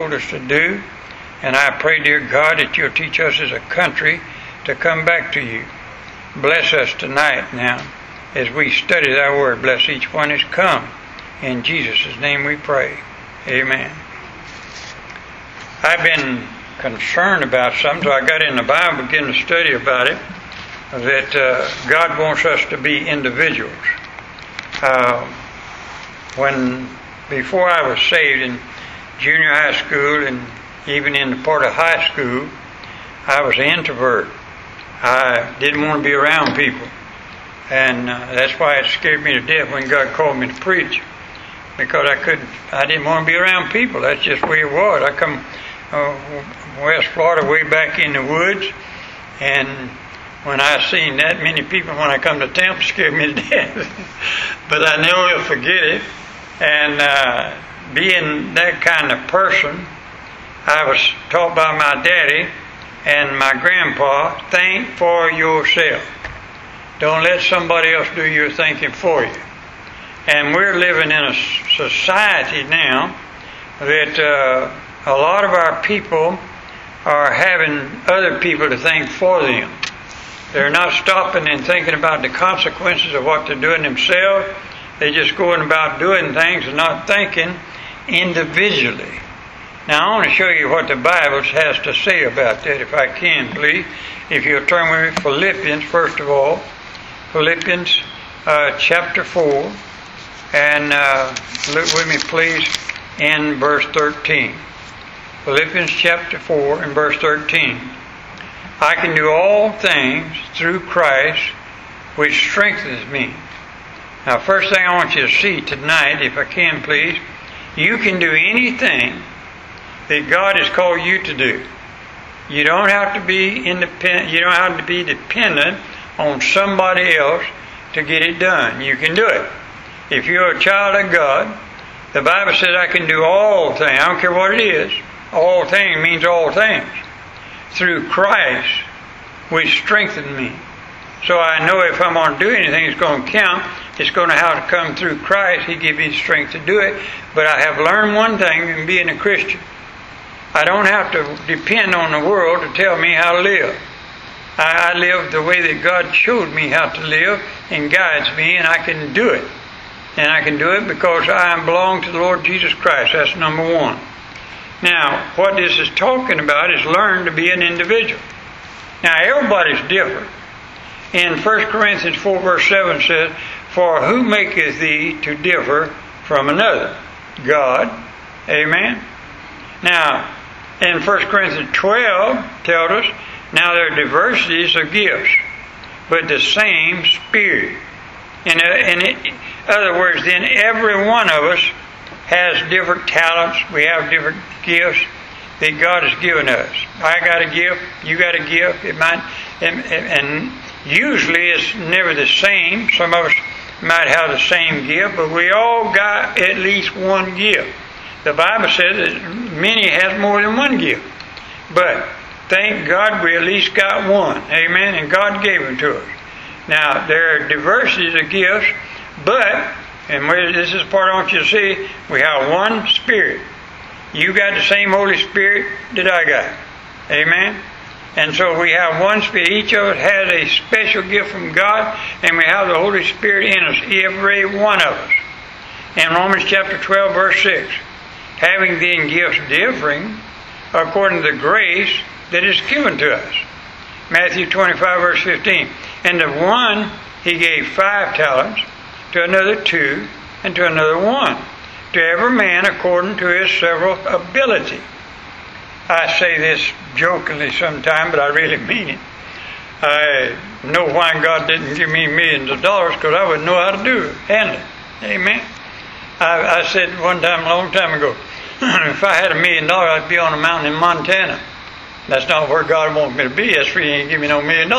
told us to do, and I pray, dear God, that you'll teach us as a country to come back to you. Bless us tonight now as we study thy word. Bless each one that's come. In Jesus' name we pray. Amen. I've been concerned about something, so I got in the Bible, began to study about it, that God wants us to be individuals. Before I was saved in junior high school and even in the part of high school, I was an introvert. I didn't want to be around people. And that's why it scared me to death when God called me to preach. Because I didn't want to be around people. That's just the way it was. I come West Florida, way back in the woods, and when I seen that many people when I come to Tampa, scared me to death. But I never will forget it. And being that kind of person, I was taught by my daddy and my grandpa, think for yourself. Don't let somebody else do your thinking for you. And we're living in a society now that a lot of our people are having other people to think for them. They're not stopping and thinking about the consequences of what they're doing themselves. They're just going about doing things and not thinking individually. Now, I want to show you what the Bible has to say about that, if I can, please. If you'll turn with me, Philippians, first of all. Philippians chapter 4. And look with me, please, in verse 13. Philippians chapter 4 and verse 13. I can do all things through Christ, which strengthens me. Now, first thing I want you to see tonight, if I can, please, you can do anything that God has called you to do. You don't have to be independent. You don't have to be dependent on somebody else to get it done. You can do it. If you're a child of God, the Bible says, I can do all things. I don't care what it is. All things means all things. Through Christ, which strengthened me. So I know if I'm going to do anything, it's going to count. It's going to have to come through Christ. He gives me the strength to do it. But I have learned one thing in being a Christian. I don't have to depend on the world to tell me how to live. I live the way that God showed me how to live and guides me, and I can do it. And I can do it because I belong to the Lord Jesus Christ. That's number one. Now, what this is talking about is learn to be an individual. Now, everybody's different. In 1 Corinthians 4 verse 7 says, For who maketh thee to differ from another? God. Amen. Now, in 1 Corinthians 12 tells us, Now there are diversities of gifts, but the same Spirit. In other words, then every one of us has different talents. We have different gifts that God has given us. I got a gift. You got a gift. It might, and usually it's never the same. Some of us might have the same gift, but we all got at least one gift. The Bible says that many has more than one gift. But thank God we at least got one. Amen. And God gave them to us. Now, there are diversities of gifts, but, and this is the part I want you to see, we have one Spirit. You got the same Holy Spirit that I got. Amen? And so we have one Spirit. Each of us has a special gift from God, and we have the Holy Spirit in us, every one of us. In Romans chapter 12, verse 6, having then gifts differing according to the grace that is given to us. Matthew 25, verse 15. And to one he gave 5 talents, to another 2, and to another 1, to every man according to his several ability. I say this jokingly sometimes, but I really mean it. I know why God didn't give me millions of dollars, because I wouldn't know how to do it, handle it. Amen. I said one time, a long time ago, if I had $1 million, I'd be on a mountain in Montana. That's not where God wants me to be. That's where He ain't give me no $1 million.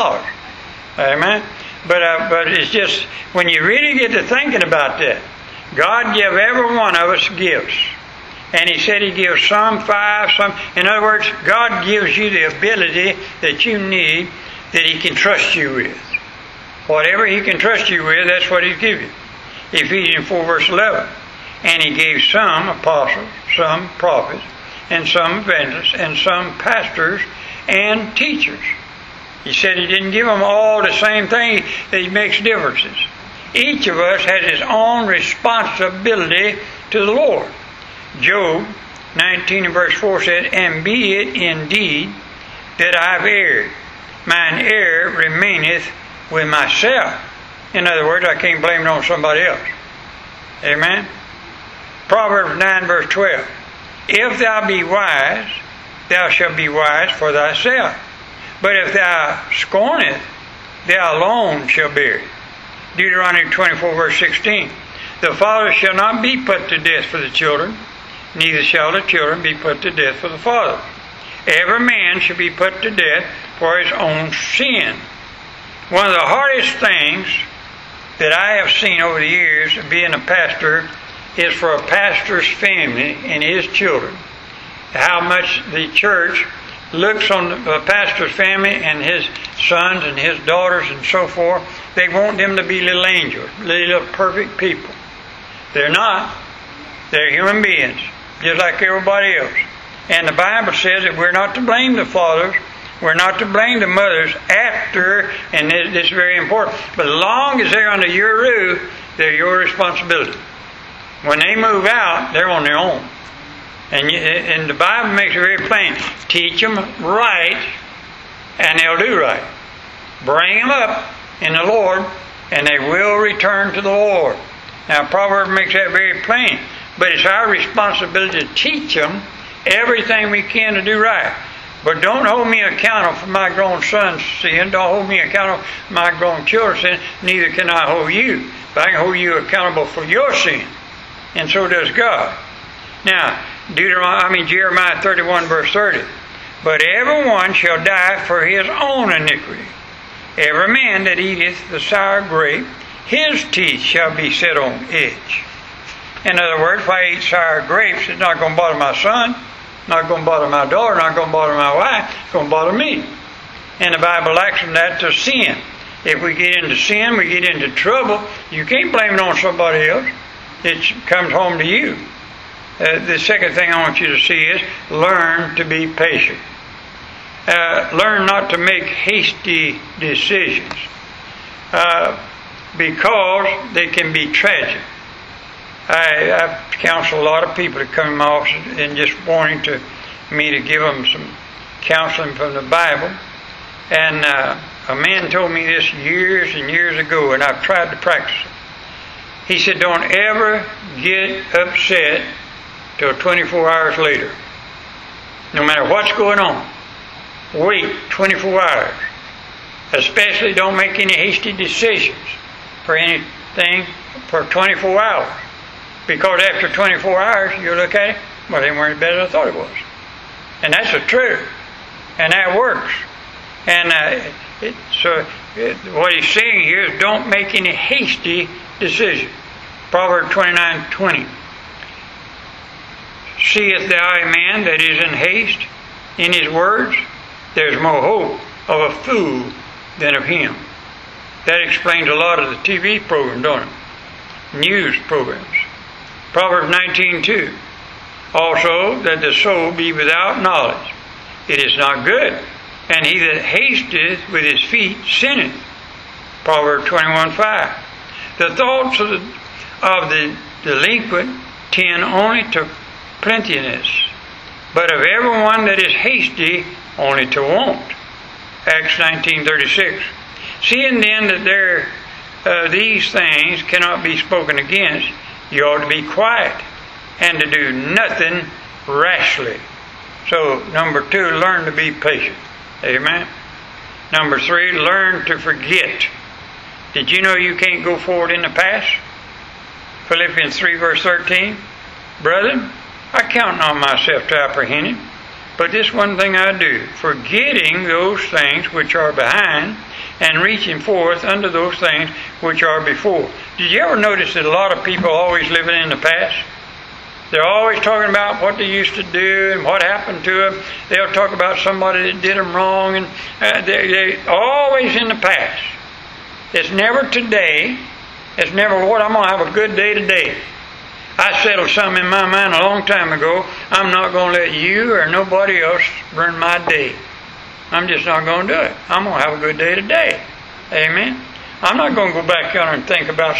Amen? But it's just, when you really get to thinking about that, God gave every one of us gifts. And He said He gives some 5, some... In other words, God gives you the ability that you need that He can trust you with. Whatever He can trust you with, that's what He's given you. Ephesians 4 verse 11. And He gave some apostles, some prophets, and some evangelists and some pastors and teachers. He said he didn't give them all the same thing. He makes differences. Each of us has his own responsibility to the Lord. Job 19 and verse 4 said, "And be it indeed that I have erred, mine error remaineth with myself." In other words, I can't blame it on somebody else. Amen? Proverbs 9 verse 12, "If thou be wise, thou shalt be wise for thyself. But if thou scornest, thou alone shalt bear it." Deuteronomy 24 verse 16, "The father shall not be put to death for the children, neither shall the children be put to death for the father. Every man shall be put to death for his own sin." One of the hardest things that I have seen over the years of being a pastor is for a pastor's family and his children, how much the church looks on the pastor's family and his sons and his daughters and so forth. They want them to be little angels, little perfect people. They're not. They're human beings, just like everybody else. And the Bible says that we're not to blame the fathers, we're not to blame the mothers after, and it's very important, but as long as they're under your roof, they're your responsibility. When they move out, they're on their own. And the Bible makes it very plain. Teach them right, and they'll do right. Bring them up in the Lord, and they will return to the Lord. Now, Proverbs makes that very plain. But it's our responsibility to teach them everything we can to do right. But don't hold me accountable for my grown son's sin. Don't hold me accountable for my grown children's sin. Neither can I hold you. But I can hold you accountable for your sin. And so does God. Now, Jeremiah 31 verse 30. "But everyone shall die for his own iniquity. Every man that eateth the sour grape, his teeth shall be set on edge." In other words, if I eat sour grapes, it's not going to bother my son, not going to bother my daughter, not going to bother my wife, it's going to bother me. And the Bible likens that to sin. If we get into sin, we get into trouble. You can't blame it on somebody else. It comes home to you. The second thing I want you to see is learn to be patient. Learn not to make hasty decisions because they can be tragic. I counsel a lot of people that come in my office and just wanting to me to give them some counseling from the Bible. And a man told me this years and years ago, and I've tried to practice it. He said, "Don't ever get upset till 24 hours later. No matter what's going on, wait 24 hours. Especially don't make any hasty decisions for anything for 24 hours. Because after 24 hours, you look at it, well, they weren't better than I thought it was." And that's the truth. And that works. And what he's saying here is don't make any hasty decision. Proverbs 29:20. "Seest thou a man that is in haste in his words? There's more hope of a fool than of him." That explains a lot of the TV programs, don't it? News programs. Proverbs 19:2. "Also that the soul be without knowledge. It is not good, and he that hasteth with his feet sinneth." Proverbs 21:5. "The thoughts of the delinquent tend only to plenteousness, but of everyone that is hasty only to want." Acts 19:36. "Seeing then that there these things cannot be spoken against, you ought to be quiet and to do nothing rashly." So, number 2, learn to be patient. Amen. Number 3, learn to forget. Did you know you can't go forward in the past? Philippians 3 verse 13. "Brethren, I count on myself to apprehend it, but this one thing I do, forgetting those things which are behind, and reaching forth unto those things which are before." Did you ever notice that a lot of people are always living in the past? They're always talking about what they used to do and what happened to them. They'll talk about somebody that did them wrong, and they're always in the past. It's never today. It's never what I'm going to have a good day today. I settled something in my mind a long time ago. I'm not going to let you or nobody else ruin my day. I'm just not going to do it. I'm going to have a good day today. Amen. I'm not going to go back yonder and think about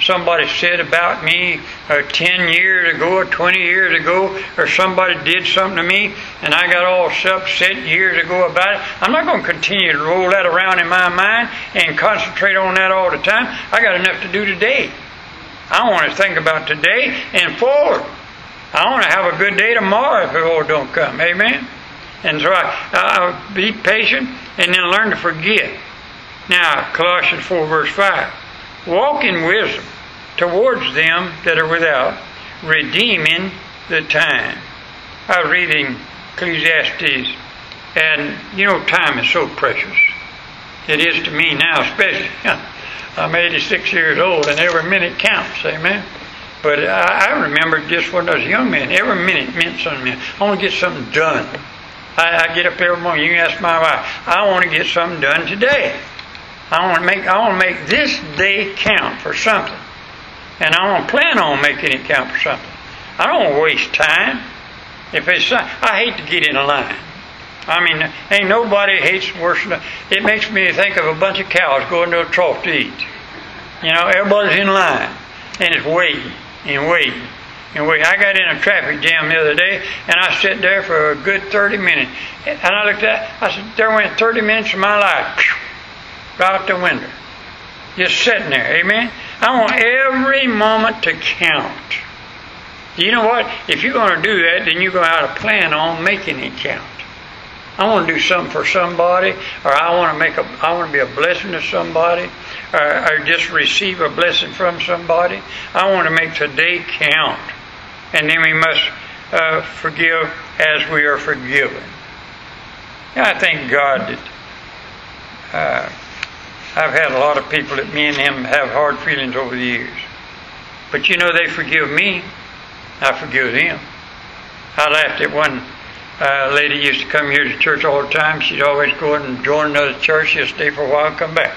somebody said about me 10 years ago or 20 years ago, or somebody did something to me and I got all upset years ago about it. I'm not going to continue to roll that around in my mind and concentrate on that all the time. I got enough to do today. I want to think about today and forward. I want to have a good day tomorrow if the Lord don't come. Amen? And so I'll be patient and then learn to forget. Now, Colossians 4, verse 5. Walk in wisdom towards them that are without, redeeming the time. I was reading Ecclesiastes, and you know, time is so precious. It is to me now, especially. I'm 86 years old, and every minute counts, amen? But I remember just when I was a young man, every minute meant something. I want to get something done. I get up every morning, you can ask my wife, I want to get something done today. I want to make this day count for something. And I want to plan on making it count for something. I don't want to waste time. I hate to get in a line. I mean, ain't nobody hates worse than... It makes me think of a bunch of cows going to a trough to eat. You know, everybody's in line. And it's waiting and waiting and waiting. I got in a traffic jam the other day, and I sat there for a good 30 minutes. And I looked at... I said, there went 30 minutes of my life. Right out the window. Just sitting there. Amen? I want every moment to count. You know what? If you're going to do that, then you're going to have to plan on making it count. I want to do something for somebody, or I want to be a blessing to somebody, or just receive a blessing from somebody. I want to make today count. And then we must forgive as we are forgiven. And I thank God that I've had a lot of people that me and him have hard feelings over the years. But you know, they forgive me. I forgive them. I laughed at one lady used to come here to church all the time. She'd always go and join another church. She'd stay for a while and come back.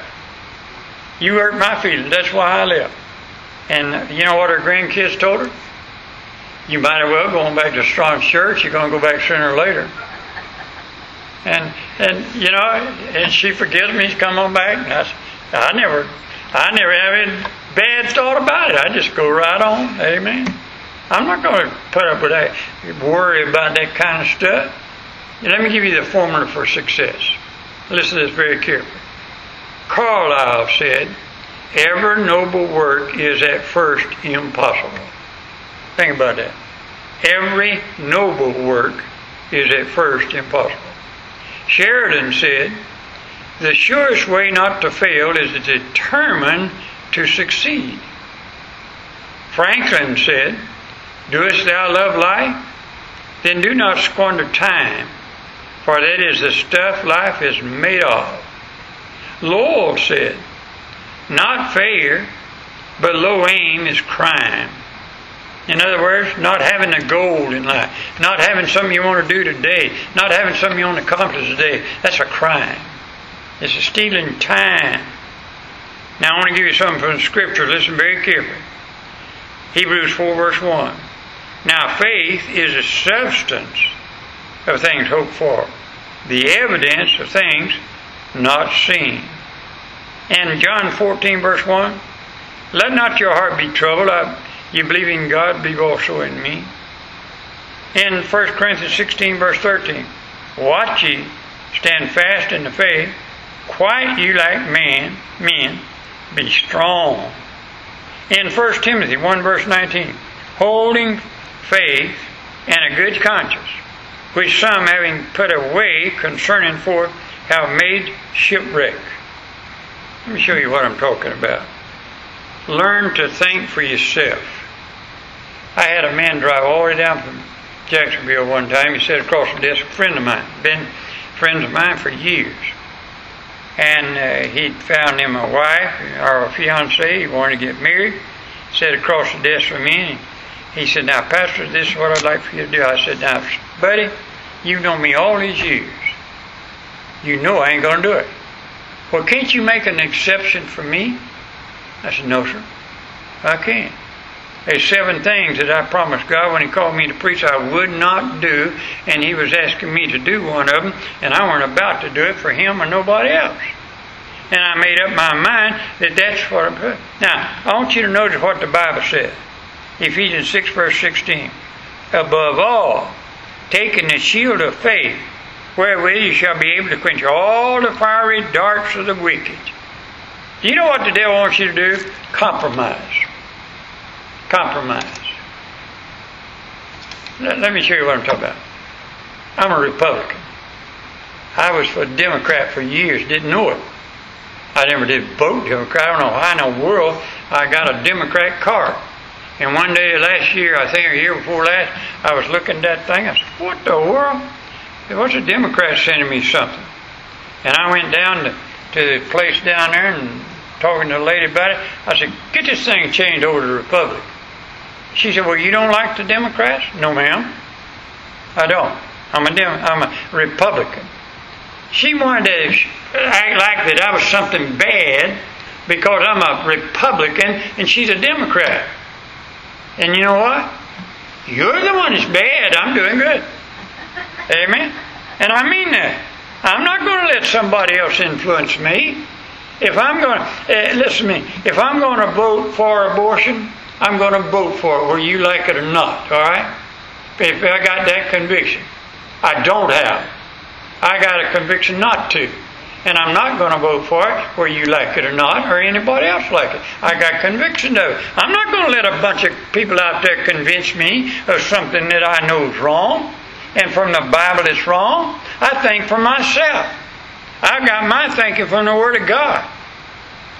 You hurt my feelings. That's why I left. And you know what her grandkids told her? You might as well go on back to Strong's church. You're going to go back sooner or later. And you know, and she forgives me. She's come on back. And I never have any bad thought about it. I just go right on. Amen. I'm not going to put up with that, worry about that kind of stuff. Let me give you the formula for success. Listen to this very carefully. Carlyle said, every noble work is at first impossible. Think about that. Every noble work is at first impossible. Sheridan said, the surest way not to fail is to determine to succeed. Franklin said, doest thou love life? Then do not squander time, for that is the stuff life is made of. Lowell said, not failure, but low aim is crime. In other words, not having a goal in life, not having something you want to do today, not having something you want to accomplish today, that's a crime. It's a stealing time. Now I want to give you something from Scripture. Listen very carefully. Hebrews 4 verse 1. Now, faith is the substance of things hoped for, the evidence of things not seen. And John 14, verse 1, let not your heart be troubled. You believe in God, believe also in me. In 1 Corinthians 16, verse 13, watch ye, stand fast in the faith, quiet you like men, be strong. In 1 Timothy 1, verse 19, holding faith and a good conscience, which some having put away concerning forth have made shipwreck. Let me show you what I'm talking about. Learn to think for yourself. I had a man drive all the way down from Jacksonville one time. He sat across the desk, a friend of mine, been friends of mine for years. And he'd found him a wife or a fiancée. He wanted to get married. Sat across the desk from me. He said, now, Pastor, this is what I'd like for you to do. I said, now, buddy, you've known me all these years. You know I ain't going to do it. Well, can't you make an exception for me? I said, no, sir, I can't. There's seven things that I promised God when He called me to preach I would not do, and He was asking me to do one of them, and I weren't about to do it for Him or nobody else. And I made up my mind that that's what I'm doing. Now, I want you to notice what the Bible says. Ephesians 6, verse 16. Above all, taking the shield of faith, wherewith you shall be able to quench all the fiery darts of the wicked. Do you know what the devil wants you to do? Compromise. Let me show you what I'm talking about. I'm a Republican. I was a Democrat for years, didn't know it. I never did vote Democrat. I don't know how in the world I got a Democrat card. And one day last year, I think, or year before last, I was looking at that thing. I said, what the world? What's a Democrat sending me something? And I went down to the place down there and talking to the lady about it. I said, get this thing changed over to the Republic. She said, well, you don't like the Democrats? No, ma'am. I don't. I'm a Republican. She wanted to act like that I was something bad because I'm a Republican and she's a Democrat. And you know what? You're the one that's bad. I'm doing good. Amen? And I mean that. I'm not going to let somebody else influence me. If I'm going to, listen to me, if I'm going to vote for abortion, I'm going to vote for it whether you like it or not, all right? If I got that conviction. I don't have. I got a conviction not to. And I'm not going to vote for it whether you like it or not or anybody else like it. I got conviction of it. I'm not going to let a bunch of people out there convince me of something that I know is wrong and from the Bible it's wrong. I think for myself. I've got my thinking from the Word of God.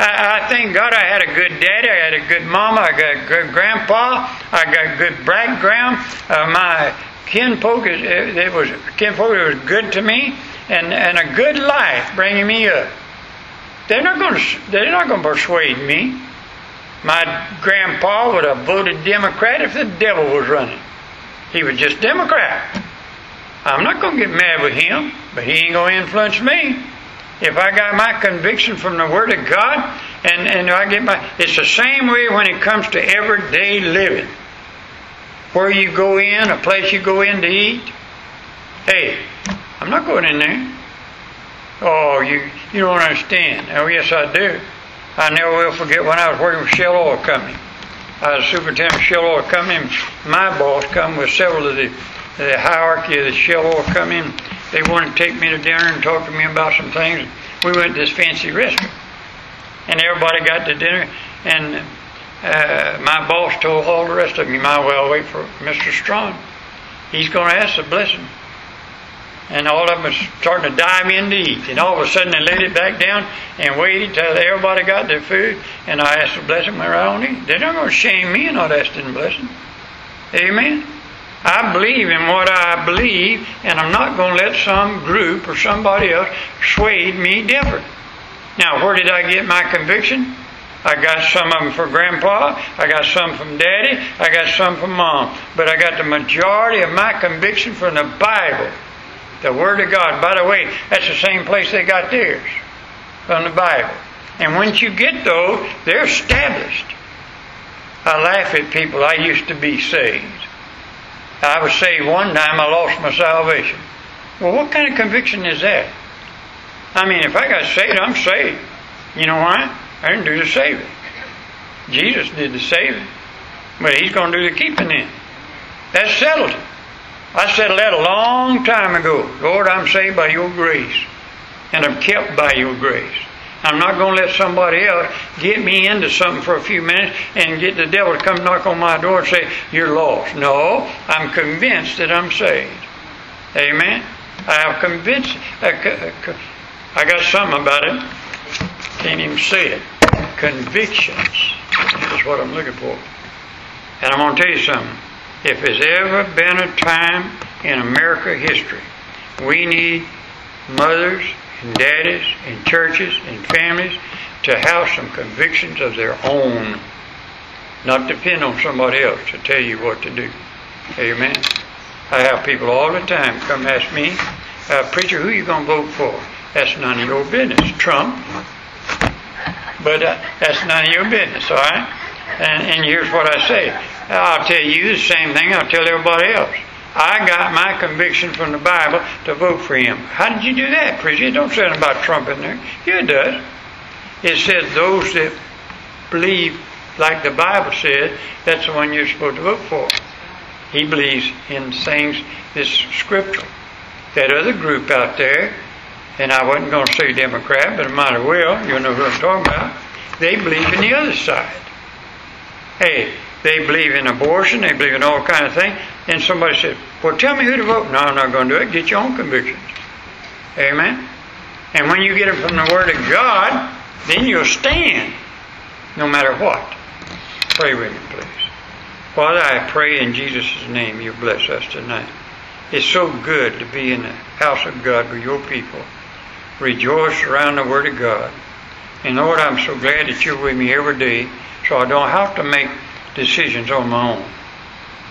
I thank God I had a good daddy, I had a good mama, I got a good grandpa, I got a good background. My kinfolk, it was good to me, and a good life bringing me up. They're not going to persuade me. My grandpa would have voted Democrat if the devil was running. He was just Democrat. I'm not going to get mad with him, but he ain't going to influence me. If I got my conviction from the Word of God, and I get my... It's the same way when it comes to everyday living. Where you go in, a place you go in to eat. Hey, I'm not going in there. Oh, you don't understand. Oh, yes, I do. I never will forget when I was working with Shell Oil Company. I was superintendent of Shell Oil Company, and my boss come with several of the hierarchy of the Shell Oil come in. They wanted to take me to dinner and talk to me about some things. We went to this fancy restaurant. And everybody got to dinner. And my boss told all the rest of them, you might well wait for Mr. Strong. He's going to ask the blessing. And all of them were starting to dive in to eat. And all of a sudden they laid it back down and waited till everybody got their food. And I asked the blessing, where I don't eat. They're not going to shame me and not ask the blessing. Amen? I believe in what I believe, and I'm not going to let some group or somebody else sway me different. Now, where did I get my conviction? I got some of them from Grandpa, I got some from Daddy, I got some from Mom. But I got the majority of my conviction from the Bible, the Word of God. By the way, that's the same place they got theirs, from the Bible. And once you get those, they're established. I laugh at people. I used to be saved. I was saved one time, I lost my salvation. Well, what kind of conviction is that? I mean, if I got saved, I'm saved. You know why? I didn't do the saving. Jesus did the saving. But He's going to do the keeping then. That settled it. I settled that a long time ago. Lord, I'm saved by Your grace. And I'm kept by Your grace. I'm not going to let somebody else get me into something for a few minutes and get the devil to come knock on my door and say, you're lost. No, I'm convinced that I'm saved. Amen? I'm convinced. I got something about it. Can't even say it. Convictions is what I'm looking for. And I'm going to tell you something. If there's ever been a time in America history, we need mothers and daddies and churches and families to have some convictions of their own, not depend on somebody else to tell you what to do. Amen. I have people all the time come ask me, preacher, who are you going to vote for? That's none of your business, Trump. But that's none of your business, all right? And here's what I say. I'll tell you the same thing I'll tell everybody else. I got my conviction from the Bible to vote for him. How did you do that, preacher? It don't say anything about Trump in there. Yeah, it does. It says those that believe, like the Bible said, that's the one you're supposed to vote for. He believes in things that's scriptural. That other group out there, and I wasn't going to say Democrat, but I might as well, you know who I'm talking about, they believe in the other side. Hey, they believe in abortion, they believe in all kinds of things, and somebody said, well, tell me who to vote. No, I'm not going to do it. Get your own convictions. Amen? And when you get them from the Word of God, then you'll stand, no matter what. Pray with me, please. Father, I pray in Jesus' name you bless us tonight. It's so good to be in the house of God with your people. Rejoice around the Word of God. And Lord, I'm so glad that you're with me every day, so I don't have to make decisions on my own.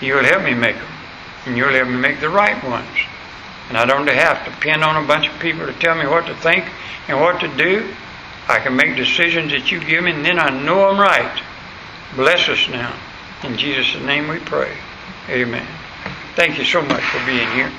You'll help me make them, and you'll help me make the right ones. And I don't have to depend on a bunch of people to tell me what to think and what to do. I can make decisions that you give me, and then I know I'm right. Bless us now. In Jesus' name we pray. Amen. Thank you so much for being here.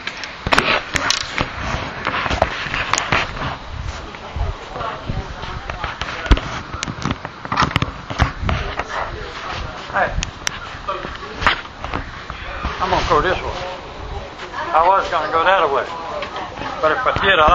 I'm going to go this way. I was going to go that way. But if I did, I